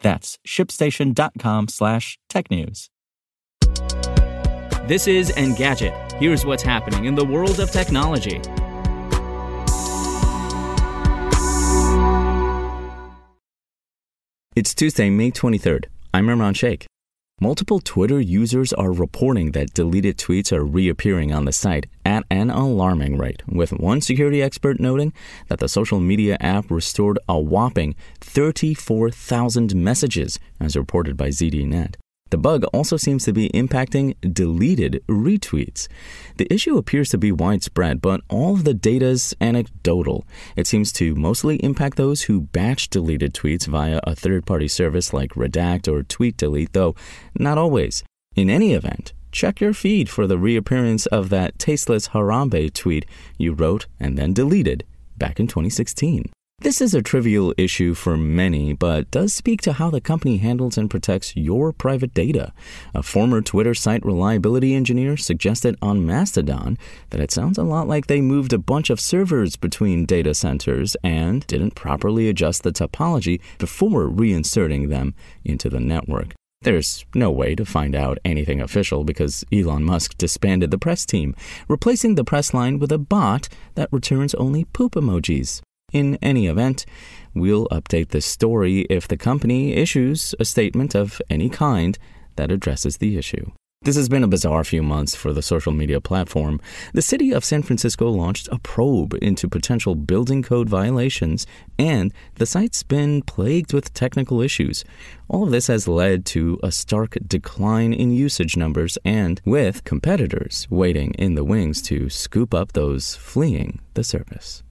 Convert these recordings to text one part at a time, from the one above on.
That's ShipStation.com/technews. This is Engadget. Here's what's happening in the world of technology. It's Tuesday, May 23rd. I'm Ramon Sheikh. Multiple Twitter users are reporting that deleted tweets are reappearing on the site at an alarming rate, with one security expert noting that the social media app restored a whopping 34,000 messages, as reported by ZDNet. The bug also seems to be impacting deleted retweets. The issue appears to be widespread, but all of the data's anecdotal. It seems to mostly impact those who batch deleted tweets via a third-party service like Redact or TweetDelete, though not always. In any event, check your feed for the reappearance of that tasteless Harambe tweet you wrote and then deleted back in 2016. This is a trivial issue for many, but does speak to how the company handles and protects your private data. A former Twitter site reliability engineer suggested on Mastodon that it sounds a lot like they moved a bunch of servers between data centers and didn't properly adjust the topology before reinserting them into the network. There's no way to find out anything official because Elon Musk disbanded the press team, replacing the press line with a bot that returns only poop emojis. In any event, we'll update this story if the company issues a statement of any kind that addresses the issue. This has been a bizarre few months for the social media platform. The city of San Francisco launched a probe into potential building code violations, and the site's been plagued with technical issues. All of this has led to a stark decline in usage numbers and with competitors waiting in the wings to scoop up those fleeing the service.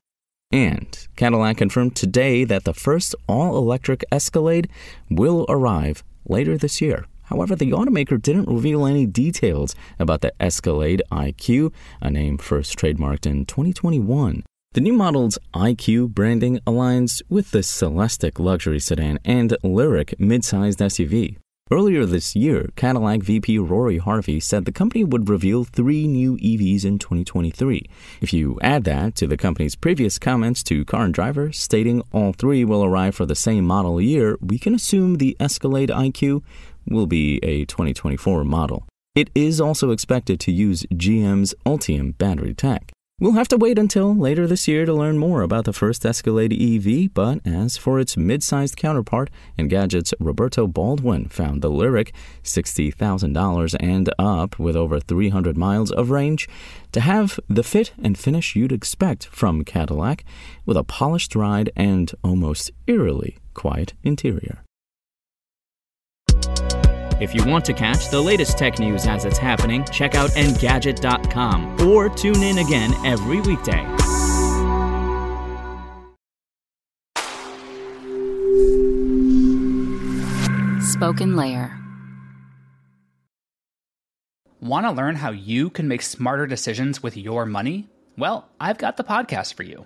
And Cadillac confirmed today that the first all-electric Escalade will arrive later this year. However, the automaker didn't reveal any details about the Escalade IQ, a name first trademarked in 2021. The new model's IQ branding aligns with the Celestiq luxury sedan and Lyriq mid-sized SUV. Earlier this year, Cadillac VP Rory Harvey said the company would reveal 3 new EVs in 2023. If you add that to the company's previous comments to Car and Driver stating all 3 will arrive for the same model year, we can assume the Escalade IQ will be a 2024 model. It is also expected to use GM's Ultium battery tech. We'll have to wait until later this year to learn more about the first Escalade EV, but as for its mid-sized counterpart, Engadget's Roberto Baldwin found the Lyriq $60,000 and up with over 300 miles of range to have the fit and finish you'd expect from Cadillac, with a polished ride and almost eerily quiet interior. If you want to catch the latest tech news as it's happening, check out Engadget.com or tune in again every weekday. Spoken Layer. Want to learn how you can make smarter decisions with your money? Well, I've got the podcast for you.